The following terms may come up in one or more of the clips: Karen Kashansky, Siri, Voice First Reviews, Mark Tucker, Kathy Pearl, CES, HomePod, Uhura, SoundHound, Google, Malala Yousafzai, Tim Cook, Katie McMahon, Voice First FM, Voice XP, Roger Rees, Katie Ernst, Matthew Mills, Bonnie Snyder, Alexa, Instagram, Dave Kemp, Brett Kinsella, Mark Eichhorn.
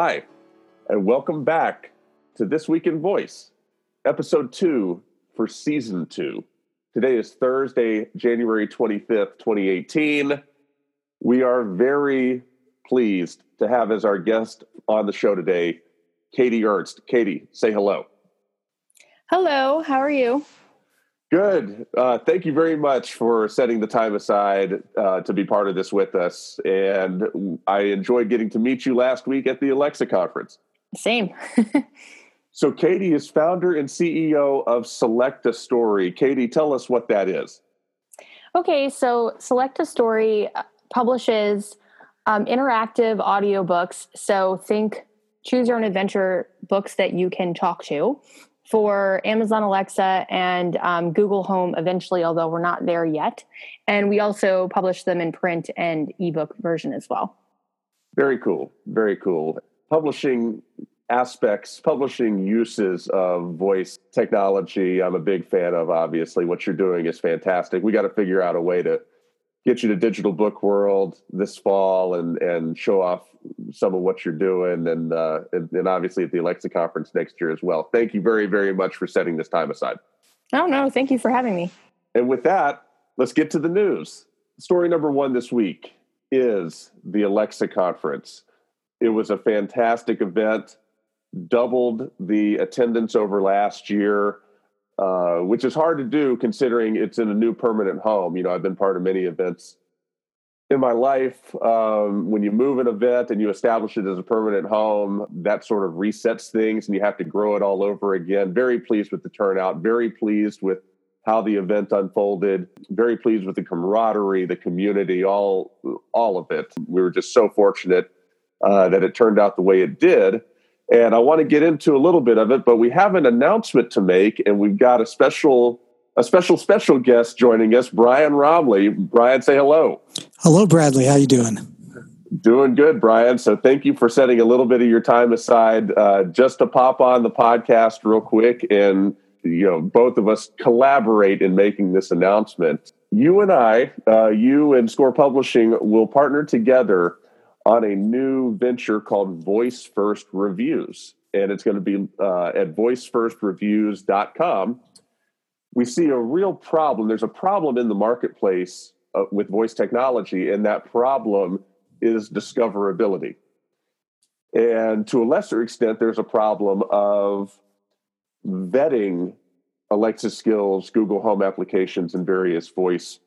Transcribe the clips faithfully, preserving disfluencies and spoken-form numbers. Hi, and welcome back to This Week in Voice, episode two for season two. Today is Thursday, January twenty-fifth, twenty eighteen. We are very pleased to have as our guest on the show today, Katie Ernst. Katie, say hello. Hello, how are you? Good. Uh, thank you very much for setting the time aside uh, to be part of this with us. And I enjoyed getting to meet you last week at the Alexa conference. Same. So Katie is founder and C E O of Select a Story. Katie, tell us what that is. Okay, so Select a Story publishes um, interactive audiobooks. So think choose your own adventure books that you can talk to for Amazon Alexa and um, Google Home eventually, although we're not there yet. And we also publish them in print and ebook version as well. Very cool. Very cool. Publishing aspects, publishing uses of voice technology, I'm a big fan of, obviously. What you're doing is fantastic. We got to figure out a way to get you to digital book world this fall and, and show off some of what you're doing. And, uh, and, and obviously at the Alexa conference next year as well. Thank you very, very much for setting this time aside. Oh no, thank you for having me. And with that, let's get to the news. Story number one this week is the Alexa conference. It was a fantastic event, doubled the attendance over last year. Uh, which is hard to do considering it's in a new permanent home. You know, I've been part of many events in my life. Um, when you move an event and you establish it as a permanent home, that sort of resets things and you have to grow it all over again. Very pleased with the turnout, very pleased with how the event unfolded, very pleased with the camaraderie, the community, all, all of it. We were just so fortunate uh, that it turned out the way it did. And I want to get into a little bit of it, but we have an announcement to make, and we've got a special, a special, special guest joining us, Brian Roemmele. Brian, say hello. Hello, Bradley. How you doing? Doing good, Brian. So thank you for setting a little bit of your time aside uh, just to pop on the podcast real quick, and you know, both of us collaborate in making this announcement. You and I, uh, you and Score Publishing, will partner together on a new venture called Voice First Reviews. And it's going to be uh, at voice first reviews dot com. We see a real problem. There's a problem in the marketplace uh, with voice technology, and that problem is discoverability. And to a lesser extent, there's a problem of vetting Alexa skills, Google Home applications, and various voice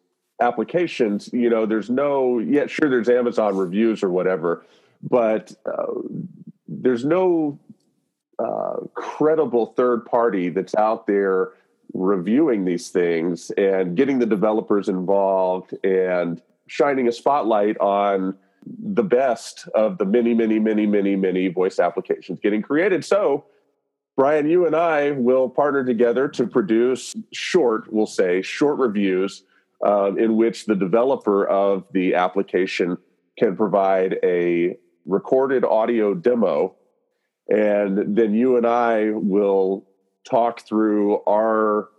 applications. You know, there's no, yeah, sure, there's Amazon reviews or whatever, but uh, there's no uh, credible third party that's out there reviewing these things and getting the developers involved and shining a spotlight on the best of the many, many, many, many, many voice applications getting created. So Brian, you and I will partner together to produce short, we'll say, short reviews Uh, in which the developer of the application can provide a recorded audio demo. And then you and I will talk through our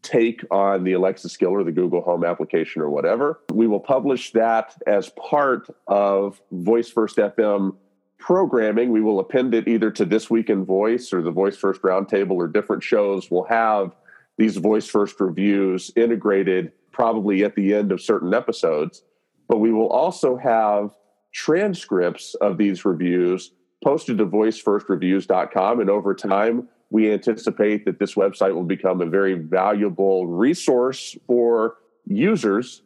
take on the Alexa skill or the Google Home application or whatever. We will publish that as part of Voice First F M programming. We will append it either to This Week in Voice or the Voice First Roundtable or different shows. We'll have these Voice First reviews integrated probably at the end of certain episodes, but we will also have transcripts of these reviews posted to voice first reviews dot com. And over time, we anticipate that this website will become a very valuable resource for users,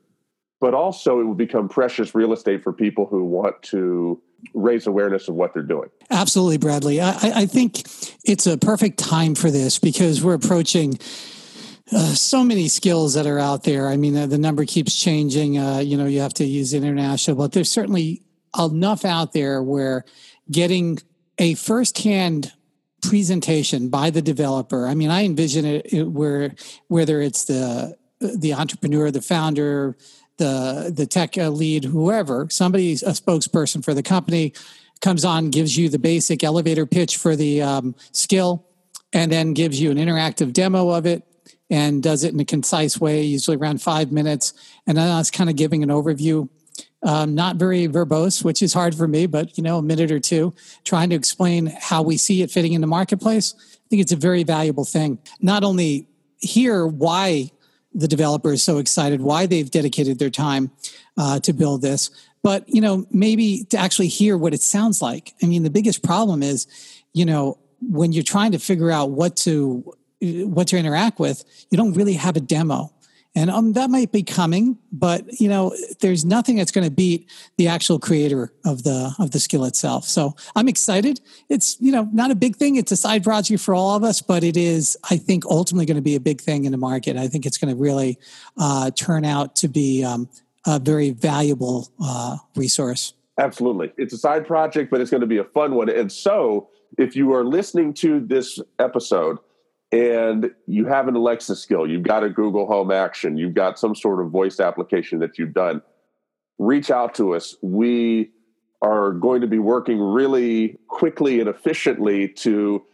but also it will become precious real estate for people who want to raise awareness of what they're doing. Absolutely, Bradley. I, I think it's a perfect time for this because we're approaching Uh, so many skills that are out there. I mean, the, the number keeps changing. Uh, you know, you have to use international, but there's certainly enough out there where getting a firsthand presentation by the developer. I mean, I envision it, it where whether it's the the entrepreneur, the founder, the the tech lead, whoever, somebody, a spokesperson for the company, comes on, gives you the basic elevator pitch for the um, skill, and then gives you an interactive demo of it. And does it in a concise way, usually around five minutes. And then I was kind of giving an overview. um, not very verbose, which is hard for me, but, you know, a minute or two, trying to explain how we see it fitting in the marketplace. I think it's a very valuable thing. Not only hear why the developer is so excited, why they've dedicated their time uh, to build this, but, you know, maybe to actually hear what it sounds like. I mean, the biggest problem is, you know, when you're trying to figure out what to what to interact with, you don't really have a demo. And um, that might be coming, but, you know, there's nothing that's going to beat the actual creator of the of the skill itself. So I'm excited. It's, you know, not a big thing. It's a side project for all of us, but it is, I think, ultimately going to be a big thing in the market. I think it's going to really uh, turn out to be um, a very valuable uh, resource. Absolutely. It's a side project, but it's going to be a fun one. And so if you are listening to this episode and you have an Alexa skill, you've got a Google Home Action, you've got some sort of voice application that you've done, reach out to us. We are going to be working really quickly and efficiently to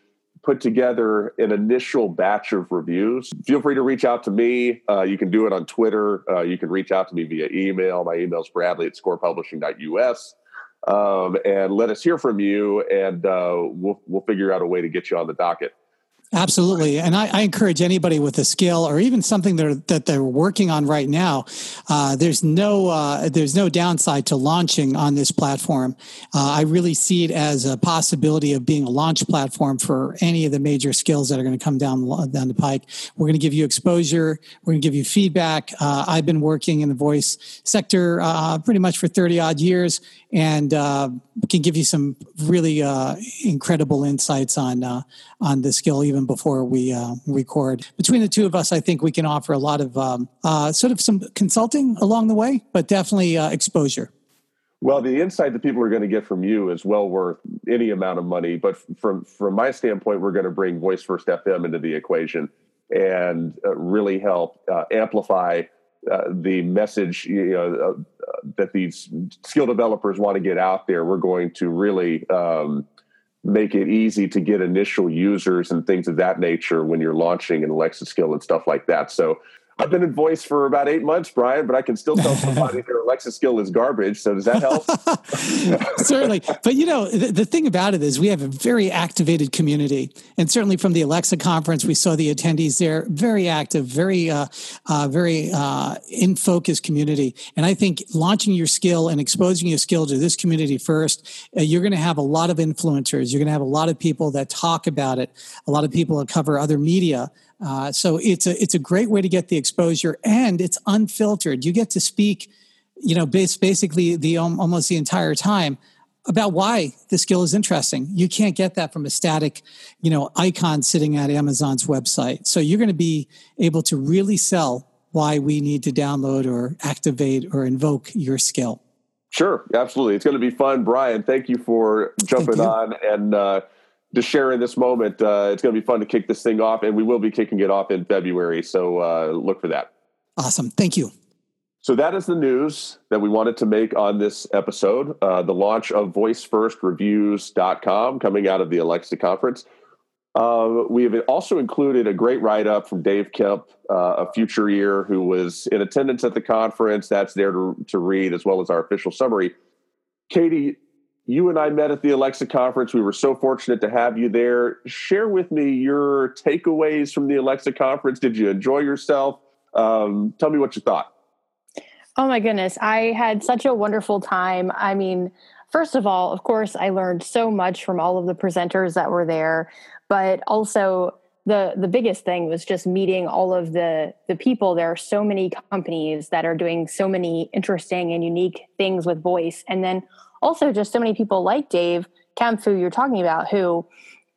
put together an initial batch of reviews. Feel free to reach out to me. Uh, you can do it on Twitter. Uh, you can reach out to me via email. My email is bradley at score publishing dot u s. Um, and let us hear from you, and uh, we'll, we'll figure out a way to get you on the docket. Absolutely. And I, I encourage anybody with a skill or even something that, are, that they're working on right now. Uh, there's no uh, there's no downside to launching on this platform. Uh, I really see it as a possibility of being a launch platform for any of the major skills that are going to come down, down the pike. We're going to give you exposure. We're going to give you feedback. Uh, I've been working in the voice sector uh, pretty much for thirty odd years, and uh, can give you some really uh, incredible insights on uh, on the skill even before we uh, record. Between the two of us, I think we can offer a lot of um, uh, sort of some consulting along the way, but definitely uh, exposure. Well, the insight that people are going to get from you is well worth any amount of money. But from from my standpoint, we're going to bring Voice First F M into the equation and uh, really help uh, amplify Uh, the message you know, uh, that these skill developers want to get out there. We're going to really um, make it easy to get initial users and things of that nature when you're launching an Alexa skill and stuff like that. So I've been in voice for about eight months, Brian, but I can still tell somebody their Alexa skill is garbage. So does that help? Certainly. But, you know, the, the thing about it is we have a very activated community. And certainly from the Alexa conference, we saw the attendees there, very active, very, uh, uh, very uh, in-focus community. And I think launching your skill and exposing your skill to this community first, uh, you're going to have a lot of influencers. You're going to have a lot of people that talk about it, a lot of people that cover other media. Uh, so it's a it's a great way to get the exposure, and it's unfiltered. You get to speak, you know, base, basically the um, almost the entire time about why the skill is interesting. You can't get that from a static, you know, icon sitting at Amazon's website. So you're going to be able to really sell why we need to download or activate or invoke your skill. Sure, absolutely. It's going to be fun, Brian. Thank you for jumping you. on and. Uh, to share in this moment. Uh, it's going to be fun to kick this thing off, and we will be kicking it off in February. So uh, look for that. Awesome. Thank you. So that is the news that we wanted to make on this episode. Uh, the launch of voice first reviews dot com coming out of the Alexa conference. Uh, we have also included a great write-up from Dave Kemp, uh, a future year who was in attendance at the conference. That's there to, to read, as well as our official summary. Katie, you and I met at the Alexa conference. We were so fortunate to have you there. Share with me your takeaways from the Alexa conference. Did you enjoy yourself? Um, tell me what you thought. Oh my goodness. I had such a wonderful time. I mean, first of all, of course, I learned so much from all of the presenters that were there, but also the, the biggest thing was just meeting all of the, the people. There are so many companies that are doing so many interesting and unique things with voice. And then also just so many people like Dave Kemp, who you're talking about, who,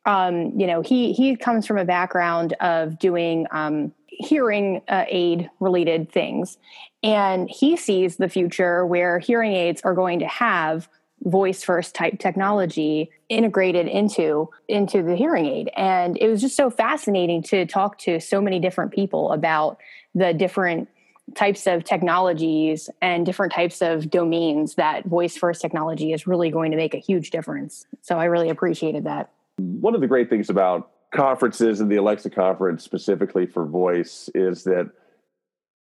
um, you know, he he comes from a background of doing um, hearing uh, aid related things. And he sees the future where hearing aids are going to have voice first type technology integrated into, into the hearing aid. And it was just so fascinating to talk to so many different people about the different types of technologies and different types of domains that voice first technology is really going to make a huge difference. So I really appreciated that. One of the great things about conferences and the Alexa conference specifically for voice is that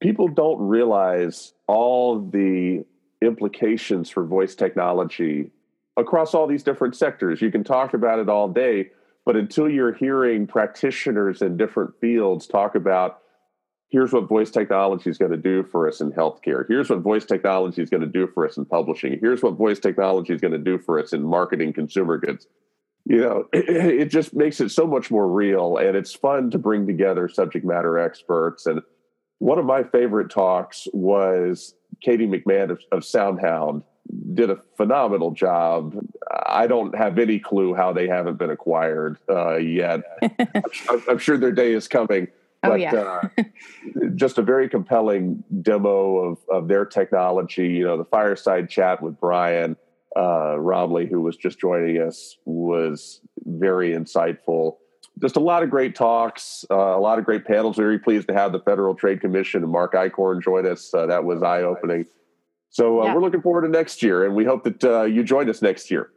people don't realize all the implications for voice technology across all these different sectors. You can talk about it all day, but until you're hearing practitioners in different fields talk about, here's what voice technology is going to do for us in healthcare. Here's what voice technology is going to do for us in publishing. Here's what voice technology is going to do for us in marketing consumer goods. You know, it, it just makes it so much more real, and it's fun to bring together subject matter experts. And one of my favorite talks was Katie McMahon of, of SoundHound. Did a phenomenal job. I don't have any clue how they haven't been acquired uh, yet. I'm, I'm sure their day is coming. But oh, yeah. uh, just a very compelling demo of, of their technology. You know, the fireside chat with Brian uh, Roemmele, who was just joining us, was very insightful. Just a lot of great talks, uh, a lot of great panels. Very pleased to have the Federal Trade Commission and Mark Eichhorn join us. Uh, that was eye-opening. So uh, yeah. we're looking forward to next year, and we hope that uh, you join us next year.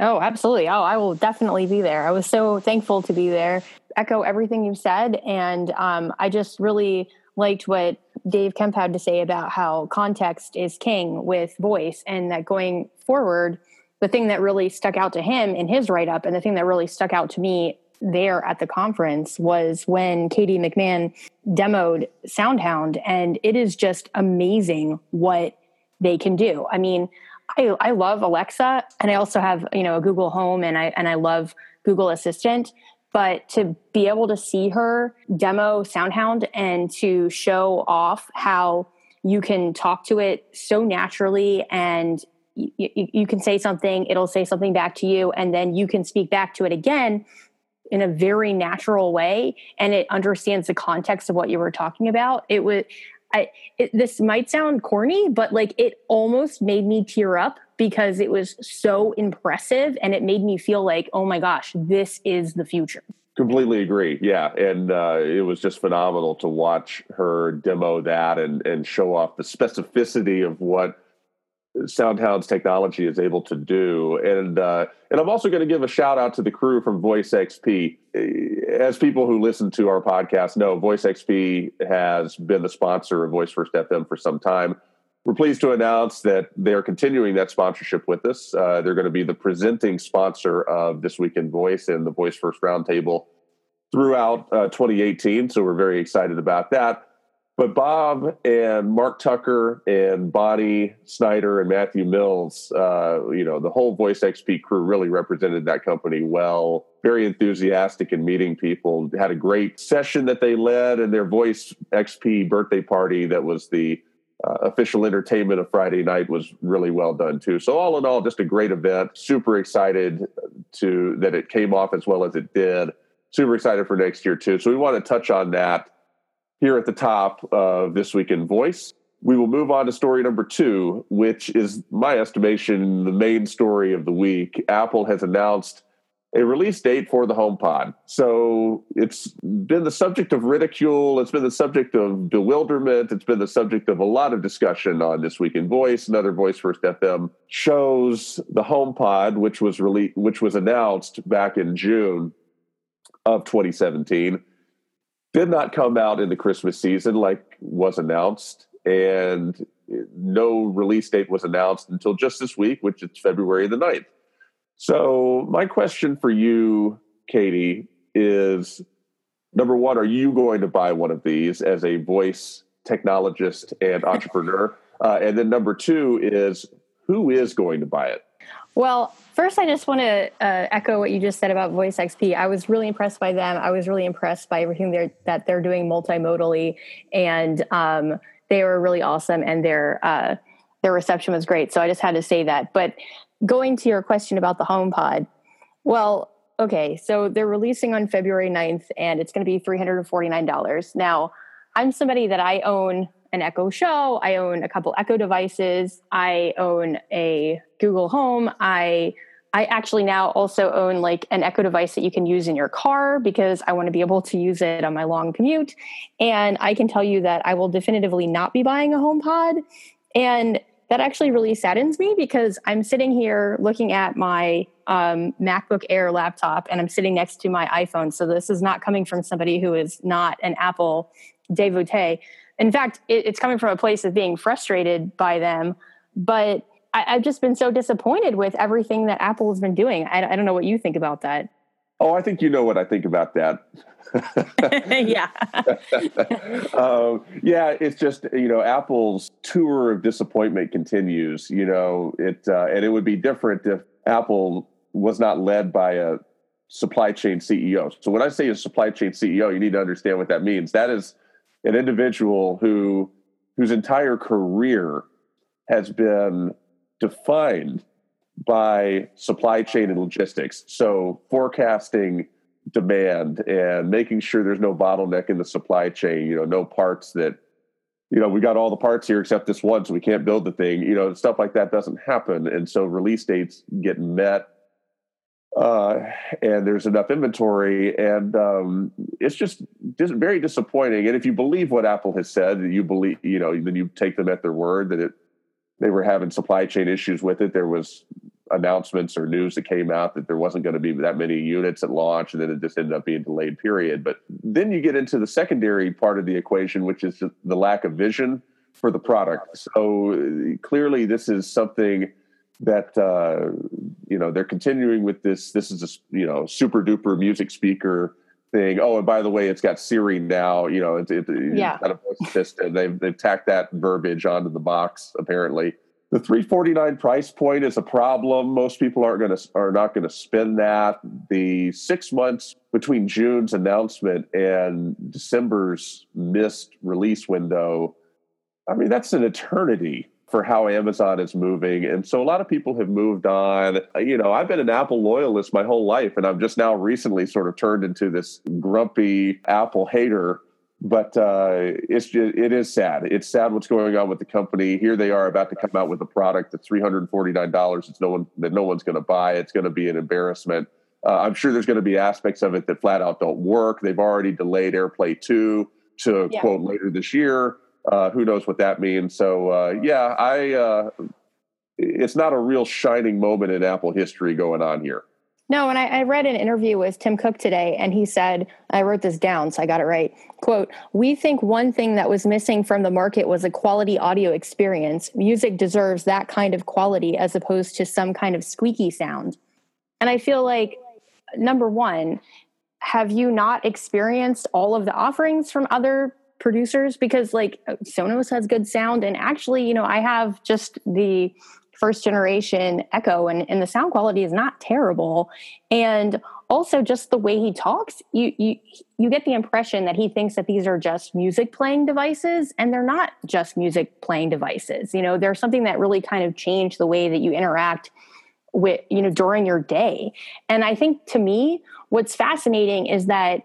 Oh, absolutely. Oh, I will definitely be there. I was so thankful to be there. Echo everything you've said. And um, I just really liked what Dave Kemp had to say about how context is king with voice, and that going forward, the thing that really stuck out to him in his write-up, and the thing that really stuck out to me there at the conference, was when Katie McMahon demoed SoundHound. And it is just amazing what they can do. I mean, I, I love Alexa, and I also have, you know, a Google Home, and I, and I love Google Assistant, but to be able to see her demo SoundHound and to show off how you can talk to it so naturally, and y- y- you can say something, it'll say something back to you, and then you can speak back to it again in a very natural way. And it understands the context of what you were talking about. It was, I, it, this might sound corny, but like, it almost made me tear up because it was so impressive, and it made me feel like, oh my gosh, this is the future. Completely agree. Yeah. And uh, it was just phenomenal to watch her demo that and, and show off the specificity of what SoundHound's technology is able to do. And uh, and I'm also going to give a shout out to the crew from Voice X P. As people who listen to our podcast know, Voice X P has been the sponsor of Voice First F M for some time. We're pleased to announce that they're continuing that sponsorship with us. Uh, they're going to be the presenting sponsor of This Week in Voice and the Voice First Roundtable throughout uh, twenty eighteen. So we're very excited about that. But Bob and Mark Tucker and Bonnie Snyder and Matthew Mills, uh, you know, the whole Voice X P crew really represented that company well. Very enthusiastic in meeting people. Had a great session that they led, and their Voice X P birthday party that was the uh, official entertainment of Friday night was really well done too. So all in all, just a great event. Super excited to that it came off as well as it did. Super excited for next year too. So we want to touch on that here at the top of This Week in Voice. We will move on to story number two, which is, my estimation, the main story of the week. Apple has announced a release date for the HomePod. So it's been the subject of ridicule. It's been the subject of bewilderment. It's been the subject of a lot of discussion on This Week in Voice and other Voice First F M shows. The HomePod, which was rele- which was announced back in June of twenty seventeen, did not come out in the Christmas season like was announced, and no release date was announced until just this week, which is February the ninth. So my question for you, Katie, is, number one, are you going to buy one of these as a voice technologist and entrepreneur? uh, and then number two is, who is going to buy it? Well, first, I just want to uh, echo what you just said about Voice X P. I was really impressed by them. I was really impressed by everything they're, that they're doing multimodally, and um, they were really awesome, and their uh, their reception was great. So I just had to say that. But going to your question about the HomePod, well, okay, so they're releasing on February ninth, and it's going to be three hundred forty-nine dollars. Now, I'm somebody that I own an Echo Show. I own a couple Echo devices. I own a Google Home. I I actually now also own like an Echo device that you can use in your car, because I want to be able to use it on my long commute. And I can tell you that I will definitively not be buying a HomePod. And that actually really saddens me, because I'm sitting here looking at my um, MacBook Air laptop, and I'm sitting next to my iPhone. So this is not coming from somebody who is not an Apple devotee. In fact, it, it's coming from a place of being frustrated by them, But I, I've just been so disappointed with everything that Apple has been doing. I, I don't know what you think about that. Oh, I think you know what I think about that. yeah. uh, yeah, it's just, you know, Apple's tour of disappointment continues, you know, it uh, and it would be different if Apple was not led by a supply chain C E O. So when I say a supply chain C E O, you need to understand what that means. That is an individual who whose entire career has been defined by supply chain and logistics. So forecasting demand and making sure there's no bottleneck in the supply chain, you know, no parts that, you know, we got all the parts here except this one, so we can't build the thing, you know, stuff like that doesn't happen. And so release dates get met uh, and there's enough inventory. And um, it's just dis- very disappointing. And if you believe what Apple has said, you believe, you know, then you take them at their word that it, they were having supply chain issues with it. There was announcements or news that came out that there wasn't going to be that many units at launch, and then it just ended up being delayed, period. But then you get into the secondary part of the equation, which is the lack of vision for the product. So clearly this is something that, uh, you know, they're continuing with this. This is a, you know, super duper music speaker thing. Oh, and by the way, it's got Siri now. You know, it, it, yeah. it's got a voice assistant. They've, they've tacked that verbiage onto the box, apparently. The three forty-nine price point is a problem. Most people aren't going to are not going to spend that. The six months between June's announcement and December's missed release window, I mean, that's an eternity for how Amazon is moving. And so a lot of people have moved on. You know, I've been an Apple loyalist my whole life, and I've just now recently sort of turned into this grumpy Apple hater. But uh, it's just, it is sad. It's sad what's going on with the company. Here they are about to come out with a product that's three hundred forty-nine dollars. It's no one that no one's going to buy. It's going to be an embarrassment. Uh, I'm sure there's going to be aspects of it that flat out don't work. They've already delayed AirPlay two to yeah. quote later this year. Uh, who knows what that means? So uh, yeah, I uh, it's not a real shining moment in Apple history going on here. No, and I, I read an interview with Tim Cook today, and he said, I wrote this down, so I got it right. Quote, we think one thing that was missing from the market was a quality audio experience. Music deserves that kind of quality as opposed to some kind of squeaky sound. And I feel like, number one, have you not experienced all of the offerings from other producers? Because, like, Sonos has good sound, and actually, you know, I have just the first generation Echo, and, and the sound quality is not terrible. And also just the way he talks, you, you you get the impression that he thinks that these are just music playing devices, and they're not just music playing devices. You know, there's something that really kind of changed the way that you interact with, you know, during your day. And I think to me, what's fascinating is that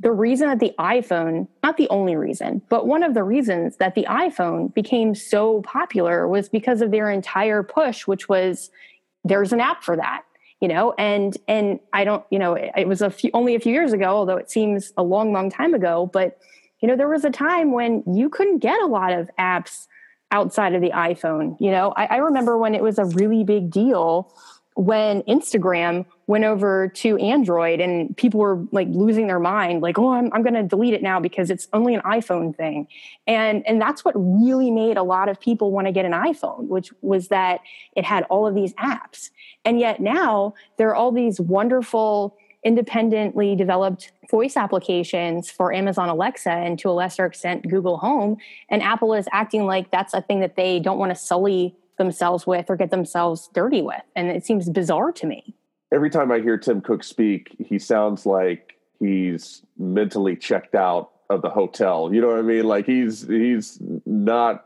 the reason that the iPhone, not the only reason, but one of the reasons that the iPhone became so popular was because of their entire push, which was there's an app for that, you know, and and I don't, you know, it, it was a few, only a few years ago, although it seems a long, long time ago. But, you know, there was a time when you couldn't get a lot of apps outside of the iPhone. You know, I, I remember when it was a really big deal when Instagram went over to Android, and people were like losing their mind, like, oh, I'm, I'm going to delete it now because it's only an iPhone thing. And, and that's what really made a lot of people want to get an iPhone, which was that it had all of these apps. And yet now there are all these wonderful independently developed voice applications for Amazon Alexa, and to a lesser extent, Google Home. And Apple is acting like that's a thing that they don't want to sully themselves with or get themselves dirty with. And it seems bizarre to me. Every time I hear Tim Cook speak, he sounds like he's mentally checked out of the hotel. You know what I mean? Like he's he's not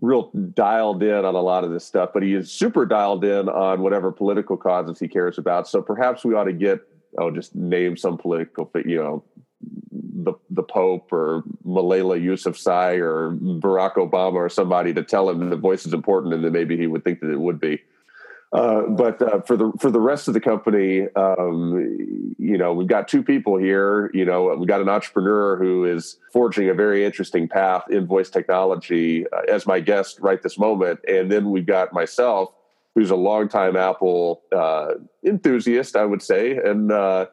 real dialed in on a lot of this stuff, but he is super dialed in on whatever political causes he cares about. So perhaps we ought to get, oh, just name some political, you know, the the Pope or Malala Yousafzai or Barack Obama or somebody to tell him the voice is important, and then maybe he would think that it would be. Uh, but uh, for the for the rest of the company, um, you know, we've got two people here. You know, we've got an entrepreneur who is forging a very interesting path in voice technology uh, as my guest right this moment. And then we've got myself, who's a longtime Apple uh, enthusiast, I would say, and uh,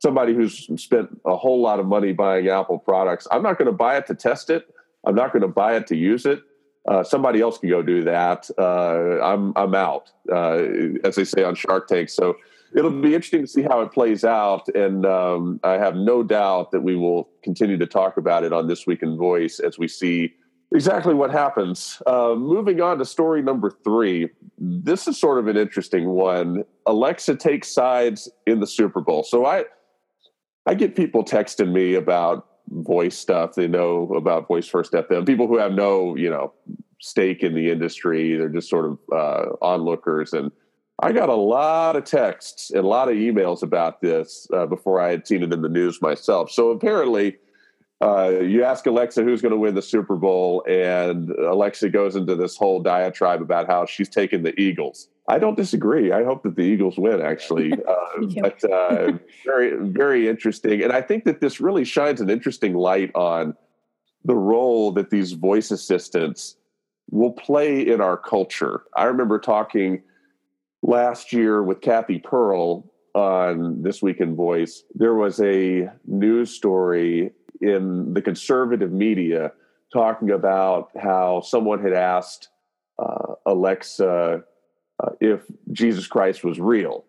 somebody who's spent a whole lot of money buying Apple products. I'm not going to buy it to test it. I'm not going to buy it to use it. Uh, somebody else can go do that. Uh, I'm I'm out, uh, as they say on Shark Tank. So it'll be interesting to see how it plays out. And um, I have no doubt that we will continue to talk about it on This Week in Voice as we see exactly what happens. Uh, moving on to story number three. This is sort of an interesting one. Alexa takes sides in the Super Bowl. So I, I get people texting me about voice stuff. They know about Voice First F M. People who have no, you know, stake in the industry. They're just sort of uh, onlookers. And I got a lot of texts and a lot of emails about this uh, before I had seen it in the news myself. So apparently, uh, you ask Alexa who's going to win the Super Bowl, and Alexa goes into this whole diatribe about how she's taken the Eagles. I don't disagree. I hope that the Eagles win, actually. Uh, but uh, very, very interesting. And I think that this really shines an interesting light on the role that these voice assistants will play in our culture. I remember talking last year with Kathy Pearl on This Week in Voice. There was a news story in the conservative media talking about how someone had asked uh, Alexa Uh, if Jesus Christ was real.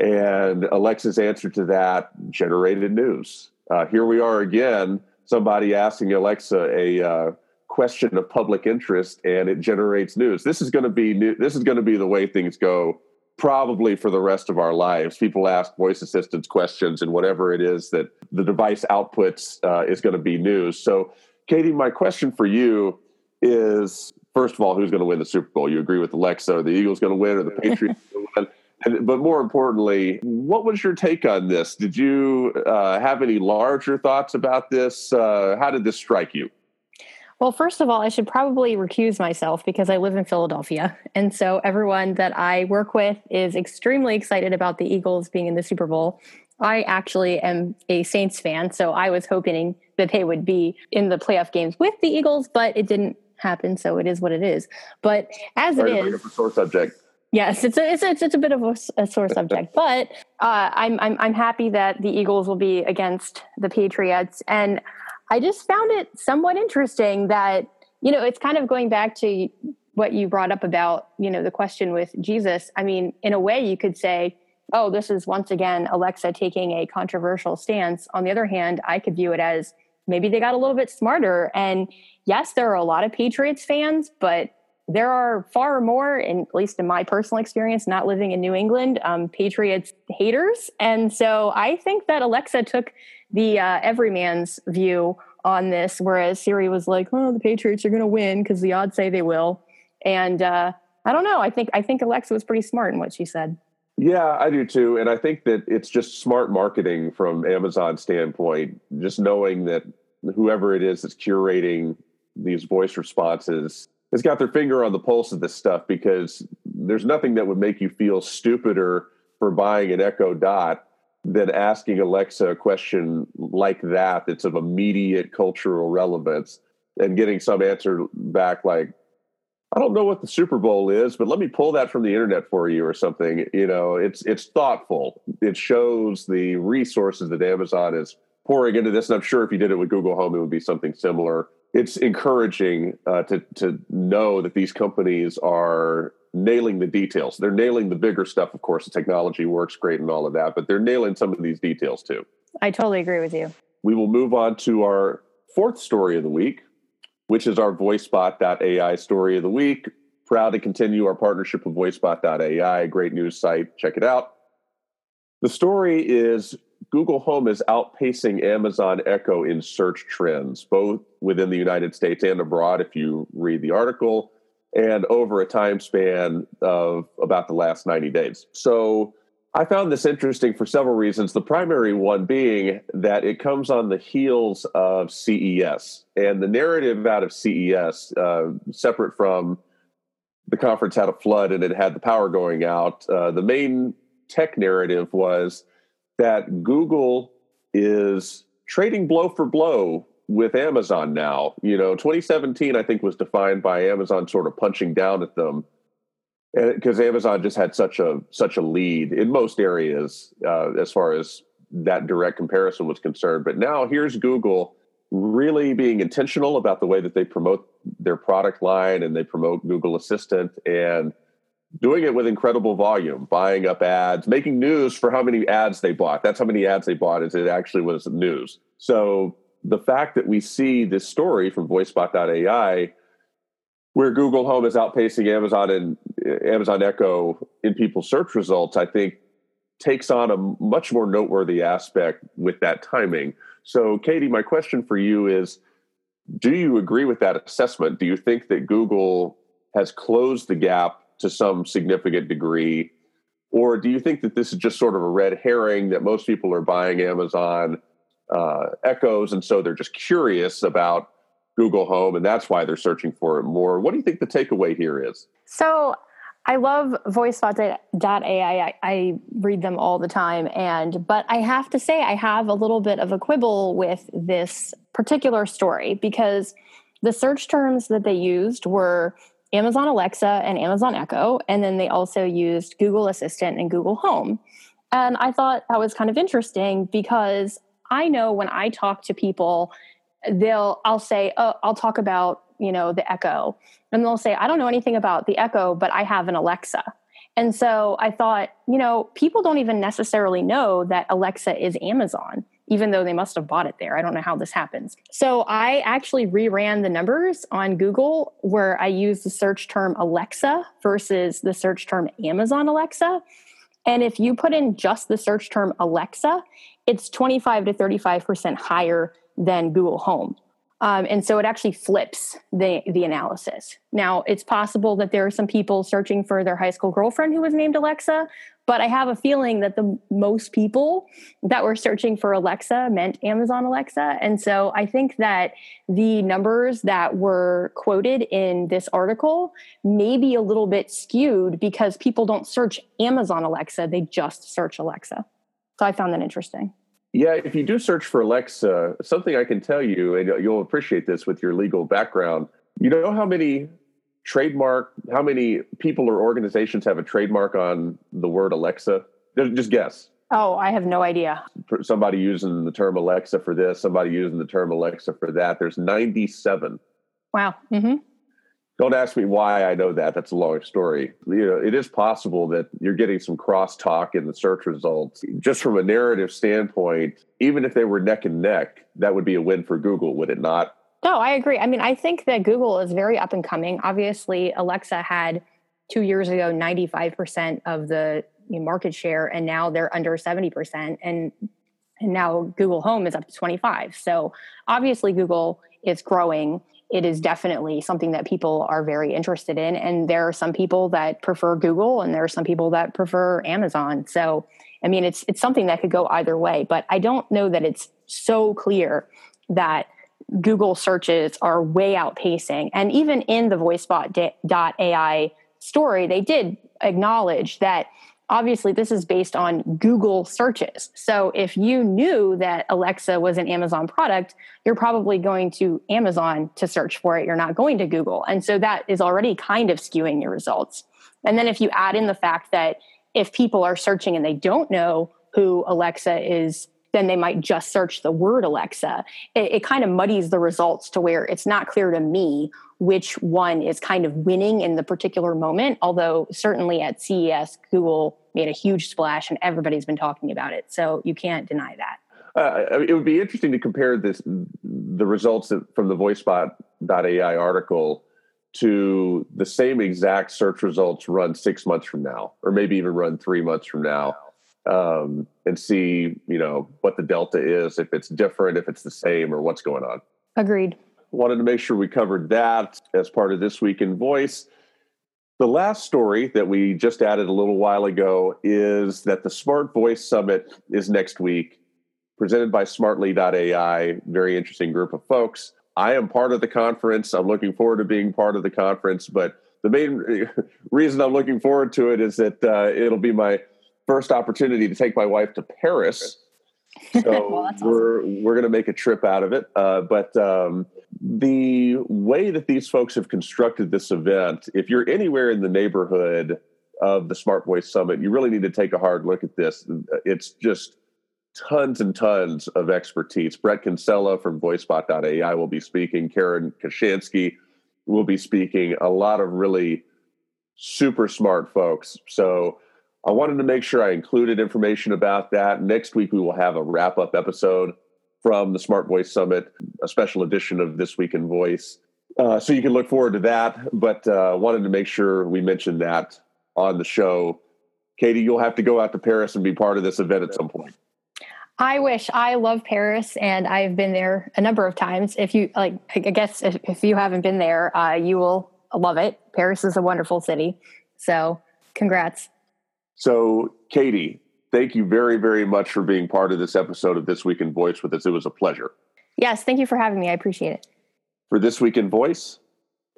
And Alexa's answer to that generated news. Uh, here we are again, somebody asking Alexa a uh, question of public interest, and it generates news. This is going to be new. This is going to be the way things go probably for the rest of our lives. People ask voice assistants questions, and whatever it is that the device outputs uh, is going to be news. So, Katie, my question for you is, first of all, who's going to win the Super Bowl? You agree with Alexa? Are the Eagles going to win, or the Patriots going to win? And, but more importantly, what was your take on this? Did you uh, have any larger thoughts about this? Uh, how did this strike you? Well, first of all, I should probably recuse myself because I live in Philadelphia. And so everyone that I work with is extremely excited about the Eagles being in the Super Bowl. I actually am a Saints fan, so I was hoping that they would be in the playoff games with the Eagles, but it didn't happen, so it is what it is. But as Sorry it to is, a sore subject. Yes, it's a, it's a, it's a bit of a, a sore subject. But uh, I'm I'm I'm happy that the Eagles will be against the Patriots, and I just found it somewhat interesting that, you know, it's kind of going back to what you brought up about, you know, the question with Jesus. I mean, in a way, you could say, oh, this is once again Alexa taking a controversial stance. On the other hand, I could view it as maybe they got a little bit smarter. And yes, there are a lot of Patriots fans, but there are far more, and at least in my personal experience, not living in New England, um, Patriots haters. And so I think that Alexa took the uh, everyman's view on this, whereas Siri was like, oh, the Patriots are going to win because the odds say they will. And uh, I don't know. I think I think Alexa was pretty smart in what she said. Yeah, I do too. And I think that it's just smart marketing from Amazon's standpoint, just knowing that whoever it is that's curating these voice responses has got their finger on the pulse of this stuff, because there's nothing that would make you feel stupider for buying an Echo Dot than asking Alexa a question like that that's of immediate cultural relevance and getting some answer back like, I don't know what the Super Bowl is, but let me pull that from the internet for you or something. You know, it's it's thoughtful. It shows the resources that Amazon is pouring into this. And I'm sure if you did it with Google Home, it would be something similar. It's encouraging uh, to to know that these companies are nailing the details. They're nailing the bigger stuff. Of course, the technology works great and all of that, but they're nailing some of these details too. I totally agree with you. We will move on to our fourth story of the week, which is our voicebot dot a i story of the week. Proud to continue our partnership with voicebot dot a i, great news site. Check it out. The story is Google Home is outpacing Amazon Echo in search trends, both within the United States and abroad, if you read the article, and over a time span of about the last ninety days. So I found this interesting for several reasons, the primary one being that it comes on the heels of C E S. And the narrative out of C E S, uh, separate from the conference had a flood and it had the power going out, uh, the main tech narrative was that Google is trading blow for blow with Amazon now. You know, twenty seventeen, I think, was defined by Amazon sort of punching down at them, because Amazon just had such a such a lead in most areas uh, as far as that direct comparison was concerned. But now here's Google really being intentional about the way that they promote their product line and they promote Google Assistant and doing it with incredible volume, buying up ads, making news for how many ads they bought. That's how many ads they bought, is it actually was news. So the fact that we see this story from voicebot dot A I where Google Home is outpacing Amazon and Amazon Echo in people's search results, I think takes on a much more noteworthy aspect with that timing. So Katie, my question for you is, do you agree with that assessment? Do you think that Google has closed the gap to some significant degree? Or do you think that this is just sort of a red herring that most people are buying Amazon uh, Echoes, and so they're just curious about Google Home, and that's why they're searching for it more? What do you think the takeaway here is? So I love voicebot dot A I. I, I read them all the time. And but I have to say I have a little bit of a quibble with this particular story, because the search terms that they used were Amazon Alexa and Amazon Echo, and then they also used Google Assistant and Google Home. And I thought that was kind of interesting, because I know when I talk to people, they'll I'll say, oh, I'll talk about, you know, the Echo. And they'll say, I don't know anything about the Echo, but I have an Alexa. And so I thought, you know, people don't even necessarily know that Alexa is Amazon, even though they must have bought it there. I don't know how this happens. So I actually reran the numbers on Google where I used the search term Alexa versus the search term Amazon Alexa. And if you put in just the search term Alexa, it's twenty-five to thirty-five percent higher than Google Home. Um, and so it actually flips the, the analysis. Now, it's possible that there are some people searching for their high school girlfriend who was named Alexa, but I have a feeling that the most people that were searching for Alexa meant Amazon Alexa. And so I think that the numbers that were quoted in this article may be a little bit skewed, because people don't search Amazon Alexa, they just search Alexa. So I found that interesting. Yeah, if you do search for Alexa, something I can tell you, and you'll appreciate this with your legal background, you know how many trademark, how many people or organizations have a trademark on the word Alexa? Just guess. Oh, I have no idea. Somebody using the term Alexa for this, somebody using the term Alexa for that. There's ninety-seven. Wow. Mm-hmm. Don't ask me why I know that. That's a long story. You know, it is possible that you're getting some crosstalk in the search results. Just from a narrative standpoint, even if they were neck and neck, that would be a win for Google, would it not? No, I agree. I mean, I think that Google is very up and coming. Obviously, Alexa had two years ago ninety-five percent of the market share, and now they're under seventy percent. And, and now Google Home is up to twenty-five. So obviously, Google is growing. It is definitely something that people are very interested in. And there are some people that prefer Google and there are some people that prefer Amazon. So, I mean, it's it's something that could go either way. But I don't know that it's so clear that Google searches are way outpacing. And even in the voicebot dot A I story, they did acknowledge that obviously this is based on Google searches. So if you knew that Alexa was an Amazon product, you're probably going to Amazon to search for it. You're not going to Google. And so that is already kind of skewing your results. And then if you add in the fact that if people are searching and they don't know who Alexa is, then they might just search the word Alexa. It, it kind of muddies the results to where it's not clear to me which one is kind of winning in the particular moment, although certainly at C E S, Google made a huge splash and everybody's been talking about it. So you can't deny that. Uh, I mean, it would be interesting to compare this, the results from the voicebot dot A I article to the same exact search results run six months from now, or maybe even run three months from now. Um, and see, you know, what the delta is, if it's different, if it's the same, or what's going on. Agreed. Wanted to make sure we covered that as part of This Week in Voice. The last story that we just added a little while ago is that the Smart Voice Summit is next week, presented by Smartly dot A I, very interesting group of folks. I am part of the conference. I'm looking forward to being part of the conference, but the main reason I'm looking forward to it is that uh, it'll be my first opportunity to take my wife to Paris. So well, that's awesome. we're we're going to make a trip out of it. Uh, but um, the way that these folks have constructed this event, if you're anywhere in the neighborhood of the Smart Voice Summit, you really need to take a hard look at this. It's just tons and tons of expertise. Brett Kinsella from voicebot dot a i will be speaking. Karen Kashansky will be speaking. A lot of really super smart folks. So I wanted to make sure I included information about that. Next week, we will have a wrap-up episode from the Smart Voice Summit, a special edition of This Week in Voice. Uh, so you can look forward to that, but I uh, wanted to make sure we mentioned that on the show. Katie, you'll have to go out to Paris and be part of this event at some point. I wish. I love Paris, and I've been there a number of times. If you like, I guess if, if you haven't been there, uh, you will love it. Paris is a wonderful city. So congrats. So Katie, thank you very, very much for being part of this episode of This Week in Voice with us. It was a pleasure. Yes. Thank you for having me. I appreciate it. For This Week in Voice,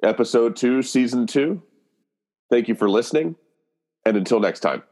episode two, season two. Thank you for listening. And until next time.